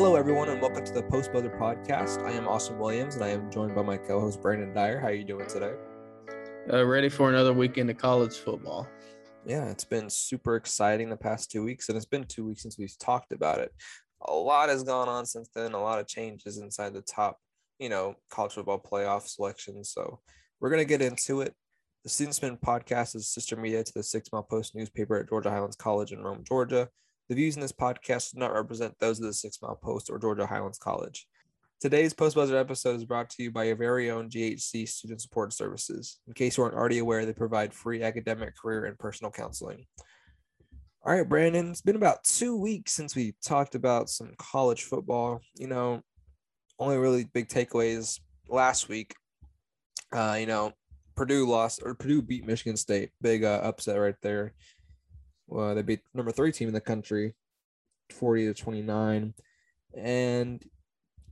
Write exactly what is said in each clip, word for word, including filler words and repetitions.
Hello, everyone, and welcome to the Post Mother Podcast. I am Austin Williams, and I am joined by my co-host, Brandon Dyer. How are you doing today? Uh, ready for another weekend of college football. Yeah, it's been super exciting the past two weeks, and it's been two weeks since we've talked about it. A lot has gone on since then, a lot of changes inside the top, you know, college football playoff selections. So we're going to get into it. The Student Spin Podcast is sister media to the Six Mile Post newspaper at Georgia Highlands College in Rome, Georgia. The views in this podcast do not represent those of the Six Mile Post or Georgia Highlands College. Today's Post Buzzer episode is brought to you by your very own G H C Student Support Services. In case you aren't already aware, they provide free academic, career, and personal counseling. All right, Brandon, it's been about two weeks since we talked about some college football. You know, only really big takeaways last week. Uh, you know, Purdue lost or Purdue beat Michigan State. Big uh, upset right there. Well, they beat number three team in the country, forty to twenty-nine. And,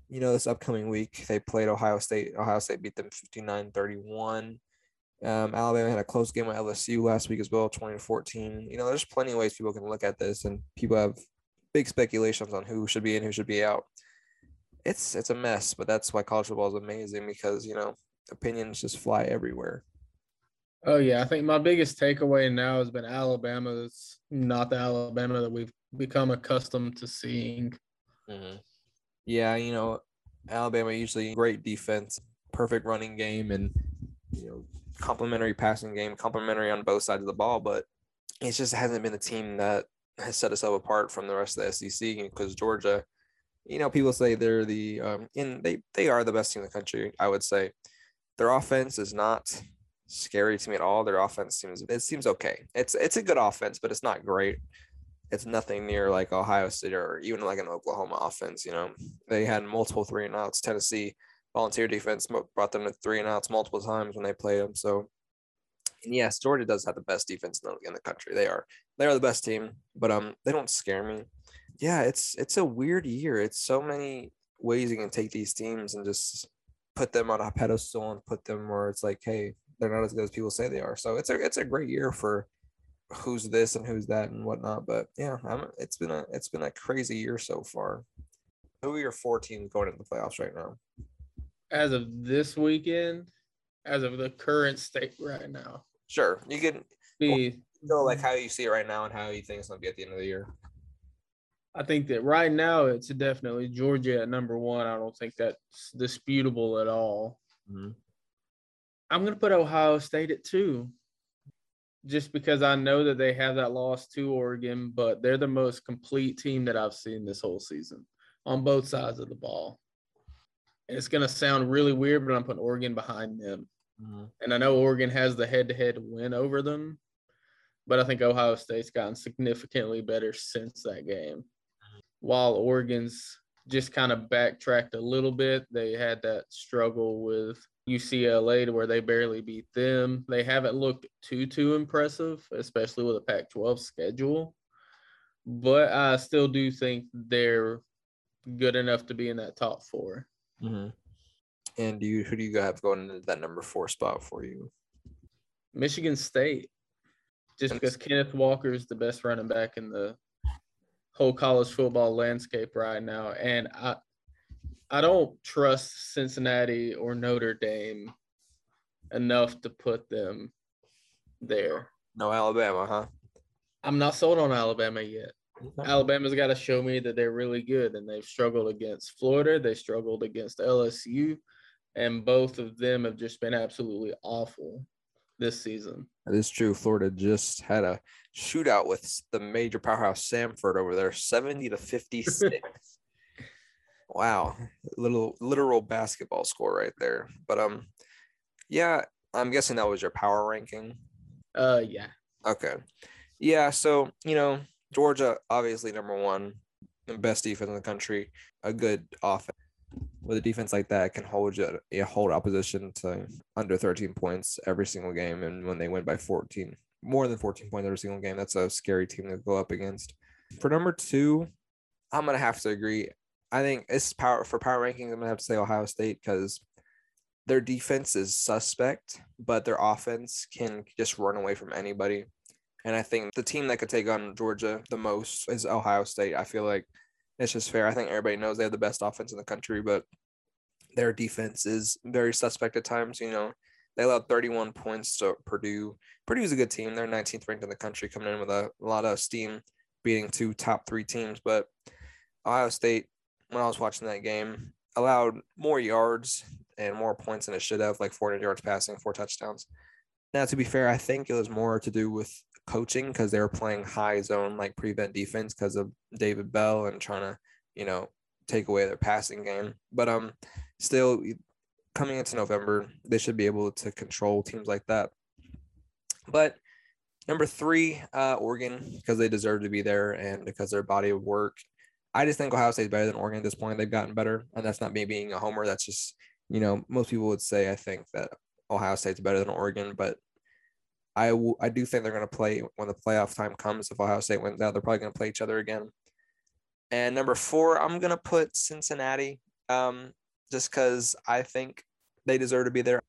you know, this upcoming week, they played Ohio State. Ohio State beat them fifty-nine thirty-one. Um, Alabama had a close game with L S U last week as well, twenty to fourteen. You know, there's plenty of ways people can look at this, and people have big speculations on who should be in, who should be out. It's, it's a mess, but that's why college football is amazing because, you know, opinions just fly everywhere. Oh, yeah. I think my biggest takeaway now has been Alabama. That's not the Alabama that we've become accustomed to seeing. Mm-hmm. Yeah, you know, Alabama usually great defense, perfect running game, and, you know, complimentary passing game, complimentary on both sides of the ball. But it just hasn't been a team that has set us up apart from the rest of the S E C because Georgia, you know, people say they're the um, – and they, they are the best team in the country, I would say. Their offense is not – scary to me at all. Their offense seems it seems okay. It's it's a good offense, but it's not great. It's nothing near like Ohio State or even like an Oklahoma offense. You know, they had multiple three and outs. Tennessee volunteer defense brought them to three and outs multiple times when they played them. So, and yes, Georgia does have the best defense in the, in the country. They are they are the best team, but um, they don't scare me. Yeah, it's it's a weird year. It's so many ways you can take these teams and just put them on a pedestal and put them where it's like, hey, they're not as good as people say they are. So it's a it's a great year for who's this and who's that and whatnot. But yeah, I'm, it's been a it's been a crazy year so far. Who are your four teams going into the playoffs right now? As of this weekend, as of the current state right now. Sure, you can be well, so like how you see it right now and how you think it's going to be at the end of the year. I think that right now it's definitely Georgia at number one. I don't think that's disputable at all. Mm-hmm. I'm going to put Ohio State at two just because I know that they have that loss to Oregon, but they're the most complete team that I've seen this whole season on both sides of the ball. And it's going to sound really weird, but I'm putting Oregon behind them. Mm-hmm. And I know Oregon has the head-to-head win over them, but I think Ohio State's gotten significantly better since that game. While Oregon's just kind of backtracked a little bit, they had that struggle with U C L A to where they barely beat them. They haven't looked too, too impressive, especially with a Pac twelve schedule. But I still do think they're good enough to be in that top four. Mm-hmm. And do you, who do you have going into that number four spot for you? Michigan State. Just because Kenneth Walker is the best running back in the whole college football landscape right now. And I – I don't trust Cincinnati or Notre Dame enough to put them there. No Alabama, huh? I'm not sold on Alabama yet. Okay. Alabama's got to show me that they're really good, and they've struggled against Florida. They struggled against L S U, and both of them have just been absolutely awful this season. That is true. Florida just had a shootout with the major powerhouse Samford over there, seventy to fifty-six. Wow, little literal basketball score right there. But um, yeah, I'm guessing that was your power ranking. Uh, yeah. Okay, yeah. So you know, Georgia obviously number one, best defense in the country. A good offense with a defense like that can hold you, you hold opposition to under thirteen points every single game. And when they win by fourteen, more than fourteen points every single game, that's a scary team to go up against. For number two, I'm gonna have to agree. I think it's power for power rankings. I'm going to have to say Ohio State because their defense is suspect, but their offense can just run away from anybody. And I think the team that could take on Georgia the most is Ohio State. I feel like It's just fair. I think everybody knows they have the best offense in the country, but their defense is very suspect at times. You know, they allowed thirty-one points to Purdue. Purdue's a good team. They're nineteenth ranked in the country, coming in with a, a lot of steam, beating two top three teams. But Ohio State, when I was watching that game, allowed more yards and more points than it should have, like four hundred yards passing, four touchdowns. Now, to be fair, I think it was more to do with coaching because they were playing high zone, like prevent defense because of David Bell and trying to, you know, take away their passing game. But um, still, coming into November, they should be able to control teams like that. But number three, uh, Oregon, because they deserve to be there and because their body of work. I just think Ohio State's better than Oregon at this point. They've gotten better, and that's not me being a homer. That's just, you know, most people would say, I think, that Ohio State's better than Oregon, but I, w- I do think they're going to play when the playoff time comes. If Ohio State wins out, they're probably going to play each other again. And number four, I'm going to put Cincinnati um, just because I think they deserve to be there.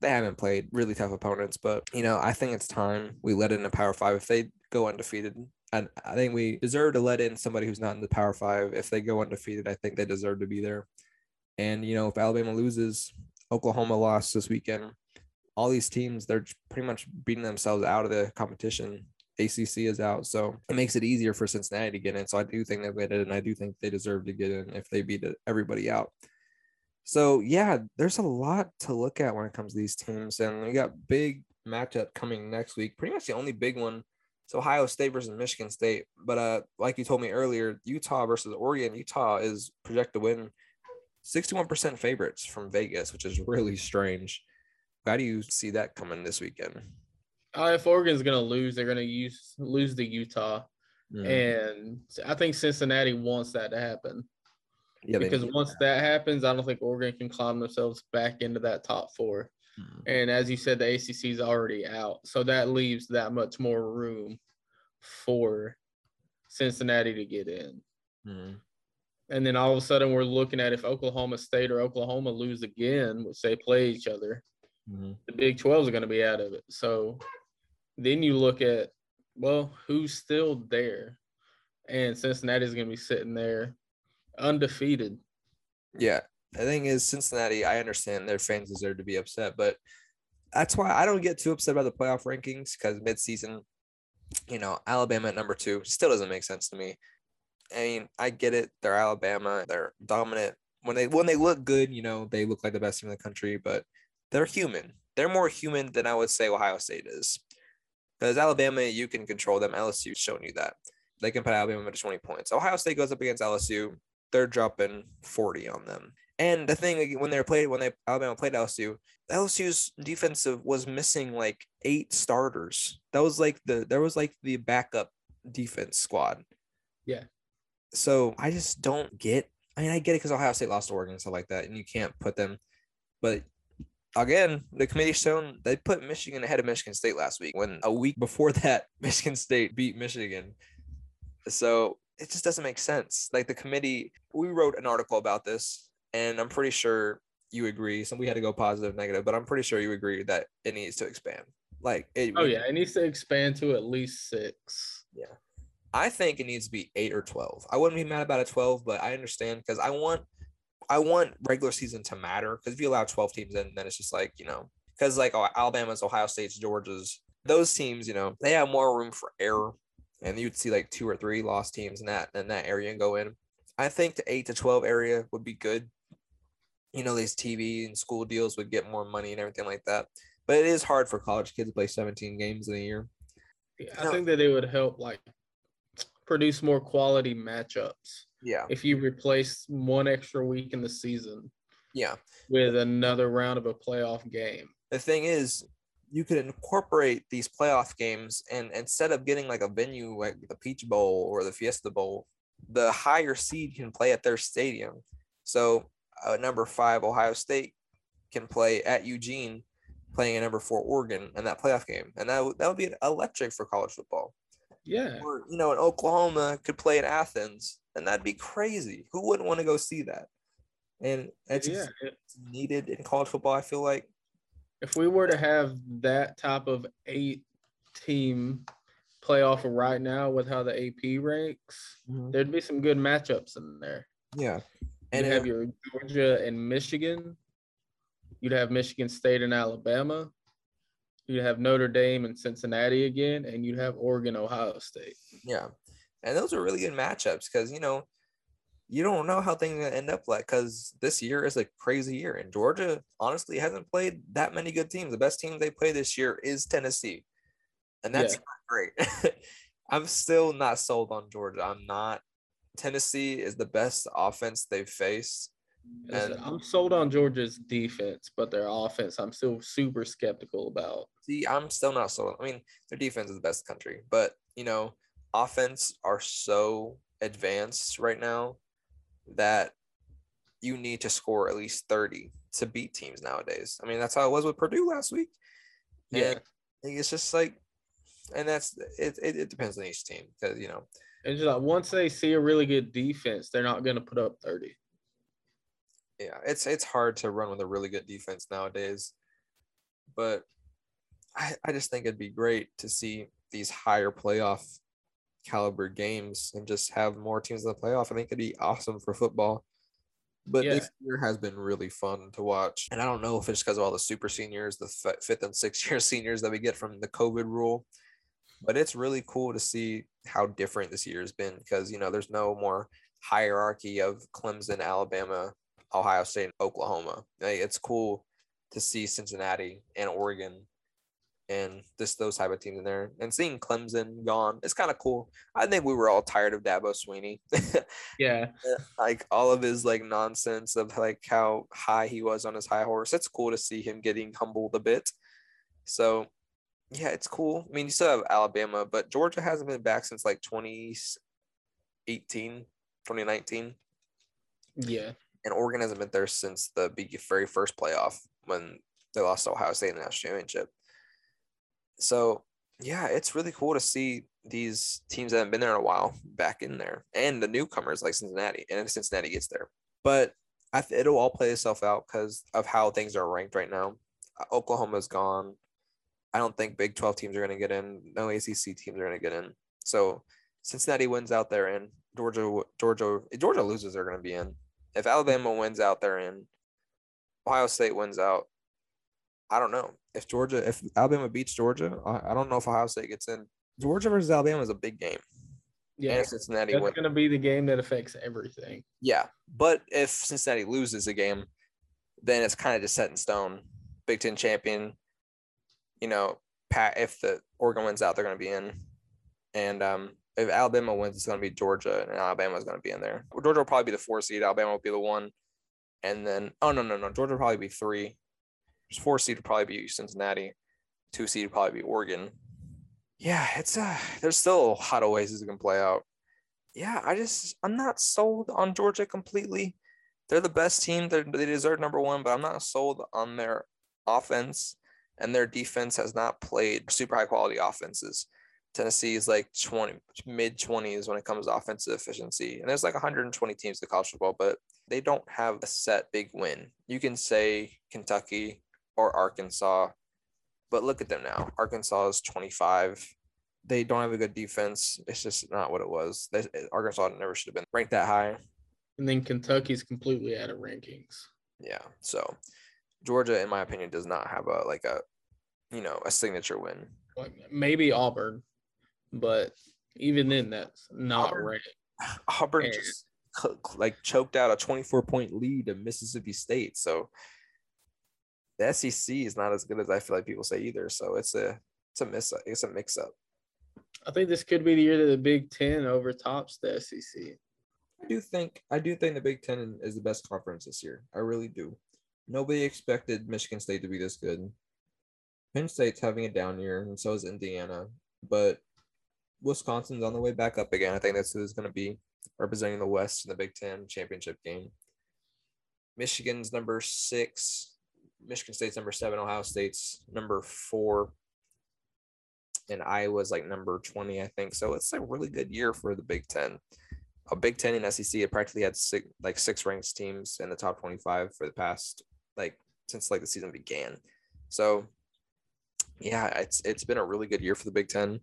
They haven't played really tough opponents, but, you know, I think it's time we let in a Power Five. If they go undefeated, and I think we deserve to let in somebody who's not in the Power Five. If they go undefeated, I think they deserve to be there. And, you know, if Alabama loses, Oklahoma lost this weekend, all these teams, they're pretty much beating themselves out of the competition. A C C is out, so it makes it easier for Cincinnati to get in. So I do think they've made it, and I do think they deserve to get in if they beat everybody out. So, yeah, there's a lot to look at when it comes to these teams. And we got big matchup coming next week, pretty much the only big one. It's Ohio State versus Michigan State. But uh, like you told me earlier, Utah versus Oregon. Utah is projected to win. sixty-one percent favorites from Vegas, which is really strange. How do you see that coming this weekend? Uh, if Oregon's going to lose, they're going to use lose to Utah. Mm. And I think Cincinnati wants that to happen. Yeah, because once that. that happens, I don't think Oregon can climb themselves back into that top four. Mm. And as you said, the A C C is already out. So that leaves that much more room for Cincinnati to get in. Mm. And then all of a sudden we're looking at if Oklahoma State or Oklahoma lose again, which they play each other, mm-hmm. the Big twelve is going to be out of it. So then you look at, well, who's still there? And Cincinnati is going to be sitting there undefeated. Yeah. The thing is, Cincinnati, I understand their fans deserve to be upset, but that's why I don't get too upset about the playoff rankings because midseason, you know, Alabama at number two still doesn't make sense to me. I mean, I get it. They're Alabama. They're dominant. When they when they look good, you know, they look like the best team in the country, but they're human. They're more human than I would say Ohio State is. Because Alabama, you can control them. L S U's shown you that. They can put Alabama to twenty points. Ohio State goes up against L S U. They're dropping forty on them. And the thing, when they played, when they Alabama played L S U, L S U's defensive was missing like eight starters. That was like the, there was like the backup defense squad. Yeah. So I just don't get – I mean, I get it because Ohio State lost to Oregon and stuff like that, and you can't put them – but, again, the committee's shown they put Michigan ahead of Michigan State last week when a week before that, Michigan State beat Michigan. So it just doesn't make sense. Like, the committee – we wrote an article about this, and I'm pretty sure you agree. So we had to go positive, negative, but I'm pretty sure you agree that it needs to expand. Like, it, Oh, yeah, it needs to expand to at least six. Yeah. I think it needs to be eight or twelve. I wouldn't be mad about a twelve, but I understand because I want I want regular season to matter because if you allow twelve teams in, then it's just like, you know, because like oh, Alabama's, Ohio State's, Georgia's, those teams, you know, they have more room for error and you'd see like two or three lost teams in that, in that area and go in. I think the eight to twelve area would be good. You know, these T V and school deals would get more money and everything like that. But it is hard for college kids to play seventeen games in a year. Yeah, I now, think that it would help like produce more quality matchups. Yeah. If you replace one extra week in the season yeah. with another round of a playoff game. The thing is, you could incorporate these playoff games and instead of getting like a venue like the Peach Bowl or the Fiesta Bowl, the higher seed can play at their stadium. So uh, number five, Ohio State can play at Eugene, playing a number four Oregon in that playoff game. And that, w- that would be electric for college football. Yeah. Or, you know, in Oklahoma could play in Athens, and that'd be crazy. Who wouldn't want to go see that? And that's yeah. just needed in college football, I feel like. If we were to have that type of eight-team play off of right now with how the A P ranks, mm-hmm. there'd be some good matchups in there. Yeah. And you have uh, your Georgia and Michigan. You'd have Michigan State and Alabama. You'd have Notre Dame and Cincinnati again, and you'd have Oregon, Ohio State. Yeah. And those are really good matchups because, you know, you don't know how things are going to end up like, because this year is a crazy year. And Georgia honestly hasn't played that many good teams. The best team they play this year is Tennessee. And that's yeah. not great. I'm still not sold on Georgia. I'm not. Tennessee is the best offense they've faced. And I'm sold on Georgia's defense, but their offense, I'm still super skeptical about. See, I'm still not sold. I mean, their defense is the best in the country, but, you know, offense are so advanced right now that you need to score at least thirty to beat teams nowadays. I mean, that's how it was with Purdue last week. Yeah. And it's just like, and that's, it, it, it depends on each team because, you know. It's just like once they see a really good defense, they're not going to put up thirty. Yeah, it's it's hard to run with a really good defense nowadays. But I, I just think it'd be great to see these higher playoff caliber games and just have more teams in the playoff. I think it'd be awesome for football. But yeah. this year has been really fun to watch. And I don't know if it's because of all the super seniors, the f- fifth and sixth year seniors that we get from the COVID rule. But it's really cool to see how different this year has been because, you know, there's no more hierarchy of Clemson, Alabama, Ohio State, and Oklahoma. Like, it's cool to see Cincinnati and Oregon and just those type of teams in there. And seeing Clemson gone, it's kind of cool. I think we were all tired of Dabo Sweeney. Yeah. Like all of his like nonsense of like how high he was on his high horse. It's cool to see him getting humbled a bit. So, yeah, it's cool. I mean, you still have Alabama, but Georgia hasn't been back since like twenty eighteen, twenty nineteen. Yeah. And Oregon hasn't been there since the very first playoff when they lost to Ohio State in the national championship. So, yeah, it's really cool to see these teams that haven't been there in a while back in there. And the newcomers like Cincinnati. And if Cincinnati gets there. But I th- it'll all play itself out because of how things are ranked right now. Oklahoma's gone. I don't think Big twelve teams are going to get in. No A C C teams are going to get in. So Cincinnati wins out there in. Georgia, Georgia, if Georgia loses, they're going to be in. If Alabama wins out, they're in. Ohio State wins out. I don't know. If Georgia, if Alabama beats Georgia, I don't know if Ohio State gets in. Georgia versus Alabama is a big game. Yeah, and if Cincinnati that's going to be the game that affects everything. Yeah, but if Cincinnati loses a game, then it's kind of just set in stone. Big Ten champion. You know, Pat. If the Oregon wins out, they're going to be in, and um. If Alabama wins, it's going to be Georgia, and Alabama is going to be in there. Georgia will probably be the four seed. Alabama will be the one. And then, oh, no, no, no. Georgia will probably be three. Four seed would probably be Cincinnati. Two seed would probably be Oregon. Yeah, it's uh, there's still a lot of ways this can play out. Yeah, I just, I'm not sold on Georgia completely. They're the best team. They're, they deserve number one, but I'm not sold on their offense, and their defense has not played super high-quality offenses. Tennessee is like twenty mid twenties when it comes to offensive efficiency. And there's like one hundred twenty teams in college football, but they don't have a set big win. You can say Kentucky or Arkansas, but look at them now. Arkansas is twenty-five. They don't have a good defense. It's just not what it was. They, Arkansas never should have been ranked that high. And then Kentucky's completely out of rankings. Yeah. So Georgia, in my opinion, does not have a, like a, you know, a signature win. Maybe Auburn. But even then, that's not Auburn, right. Auburn and, just like choked out a twenty-four point lead to Mississippi State. So the S E C is not as good as I feel like people say either. So it's a it's a mix up. It's a mix up. I think this could be the year that the Big Ten overtops the S E C. I do think I do think the Big Ten is the best conference this year. I really do. Nobody expected Michigan State to be this good. Penn State's having a down year, and so is Indiana, but Wisconsin's on the way back up again. I think that's who's going to be representing the West in the Big Ten championship game. Michigan's number six. Michigan State's number seven. Ohio State's number four. And Iowa's like number twenty, I think. So it's a really good year for the Big Ten. A Big Ten and S E C have practically had six, like six ranked teams in the top twenty-five for the past, like since like the season began. So yeah, it's it's been a really good year for the Big Ten.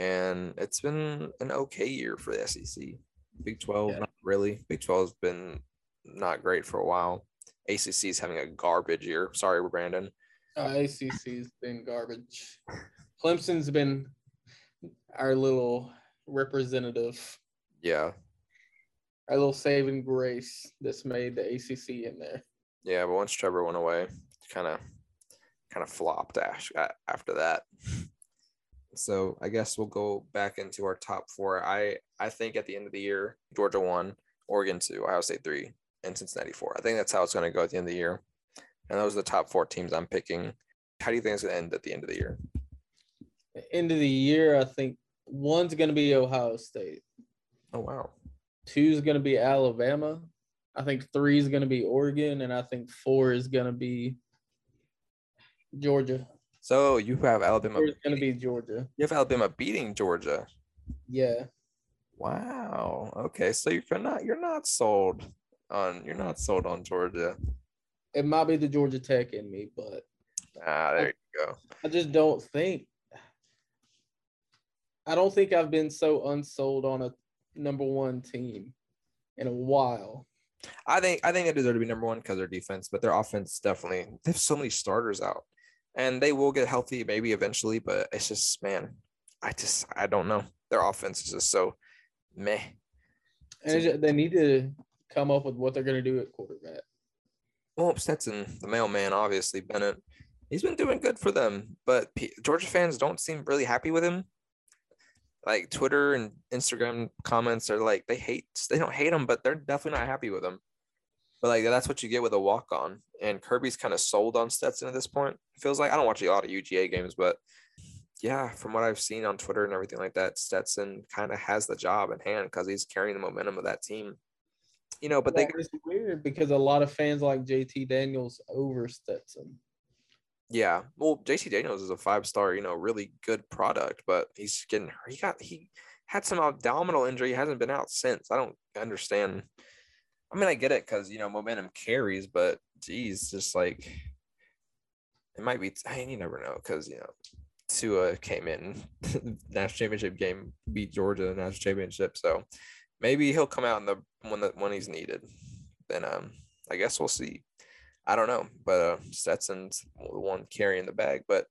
and it's been an okay year for the S E C. Big twelve, yeah. Not really. Big twelve has been not great for a while. A C C is having a garbage year. Sorry, Brandon. Uh, A C C's been garbage. Clemson's been our little representative. Yeah. Our little saving grace that's made the A C C in there. Yeah, but once Trevor went away, kind of kind of flopped after that. So I guess we'll go back into our top four. I, I think at the end of the year, Georgia one, Oregon two, Ohio State three, and Cincinnati four. I think that's how it's going to go at the end of the year. And those are the top four teams I'm picking. How do you think it's going to end at the end of the year? End of the year, I think one's going to be Ohio State. Oh, wow. Two's going to be Alabama. I think three is going to be Oregon. And I think four is going to be Georgia. So you have Alabama. Four is going to be Georgia. You have Alabama beating Georgia. Yeah. Wow. Okay. So you're not you're not sold on you're not sold on Georgia. It might be the Georgia Tech in me, but ah, there I, you go. I just don't think. I don't think I've been so unsold on a number one team in a while. I think I think they deserve to be number one because of their defense, but their offense definitely. They have so many starters out, and they will get healthy maybe eventually. But it's just, man, I just I don't know. Their offense is just so meh. And just, they need to come up with what they're going to do at quarterback. Well, Stetson, the mailman, obviously, Bennett, he's been doing good for them, but P- Georgia fans don't seem really happy with him. Like Twitter and Instagram comments are like, they hate, they don't hate him, but they're definitely not happy with him. But like, that's what you get with a walk-on. And Kirby's kind of sold on Stetson at this point. It feels like, I don't watch a lot of U G A games, but yeah, from what I've seen on Twitter and everything like that, Stetson kind of has the job in hand because he's carrying the momentum of that team. You know, but yeah, they it's weird because a lot of fans like J T Daniels over Stetson. Yeah, well, J T Daniels is a five-star, you know, really good product, but he's getting he got he had some abdominal injury, he hasn't been out since. I don't understand. I mean, I get it because you know momentum carries, but geez, just like it might be. I mean, you never know because you know Tua came in national championship game, beat Georgia in the national championship, so. Maybe he'll come out in the when that when he's needed. Then um, I guess we'll see. I don't know, but uh, Stetson's the one carrying the bag. But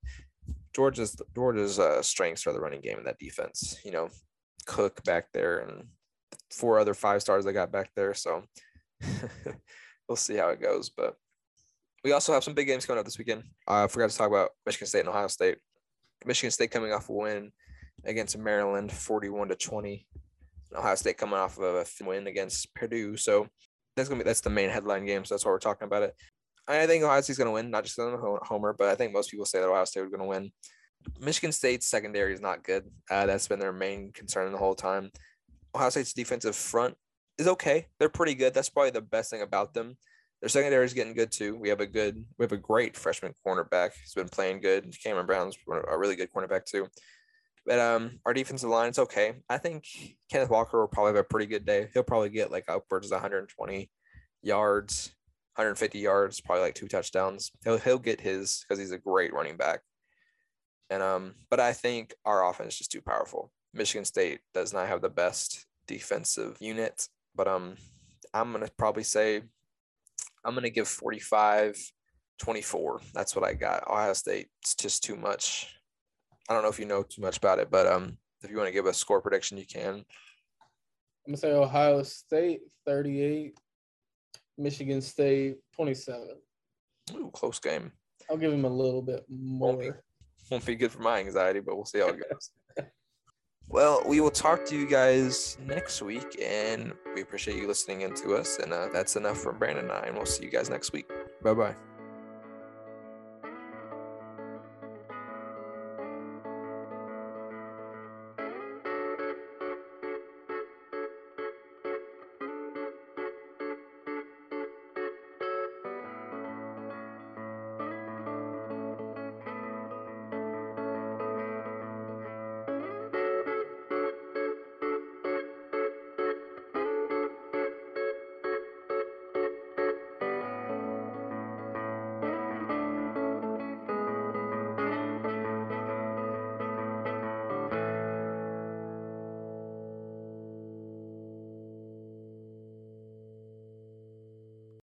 Georgia's Georgia's uh, strengths are the running game and that defense. You know, Cook back there and four other five stars they got back there. So we'll see how it goes. But we also have some big games coming up this weekend. Uh, I forgot to talk about Michigan State and Ohio State. Michigan State coming off a win against Maryland, forty-one to twenty. Ohio State coming off of a win against Purdue, so that's gonna be that's the main headline game. So that's why we're talking about it. I think Ohio State's gonna win, not just on the homer, but I think most people say that Ohio State was gonna win. Michigan State's secondary is not good. Uh, that's been their main concern the whole time. Ohio State's defensive front is okay. They're pretty good. That's probably the best thing about them. Their secondary is getting good too. We have a good, we have a great freshman cornerback. He's been playing good. Cameron Brown's a really good cornerback too. But um, our defensive line is okay. I think Kenneth Walker will probably have a pretty good day. He'll probably get like upwards of one hundred twenty yards, one hundred fifty yards, probably like two touchdowns. He'll he'll get his because he's a great running back. And um, but I think our offense is just too powerful. Michigan State does not have the best defensive unit, but um, I'm gonna probably say I'm gonna give forty-five twenty-four. That's what I got. Ohio State, it's just too much. I don't know if you know too much about it, but um, if you want to give a score prediction, you can. I'm going to say Ohio State, thirty-eight, Michigan State, twenty-seven. Ooh, close game. I'll give him a little bit more. Won't be, won't be good for my anxiety, but we'll see how it goes. Well, we will talk to you guys next week, and we appreciate you listening in to us. And uh, that's enough from Brandon and I, and we'll see you guys next week. Bye-bye.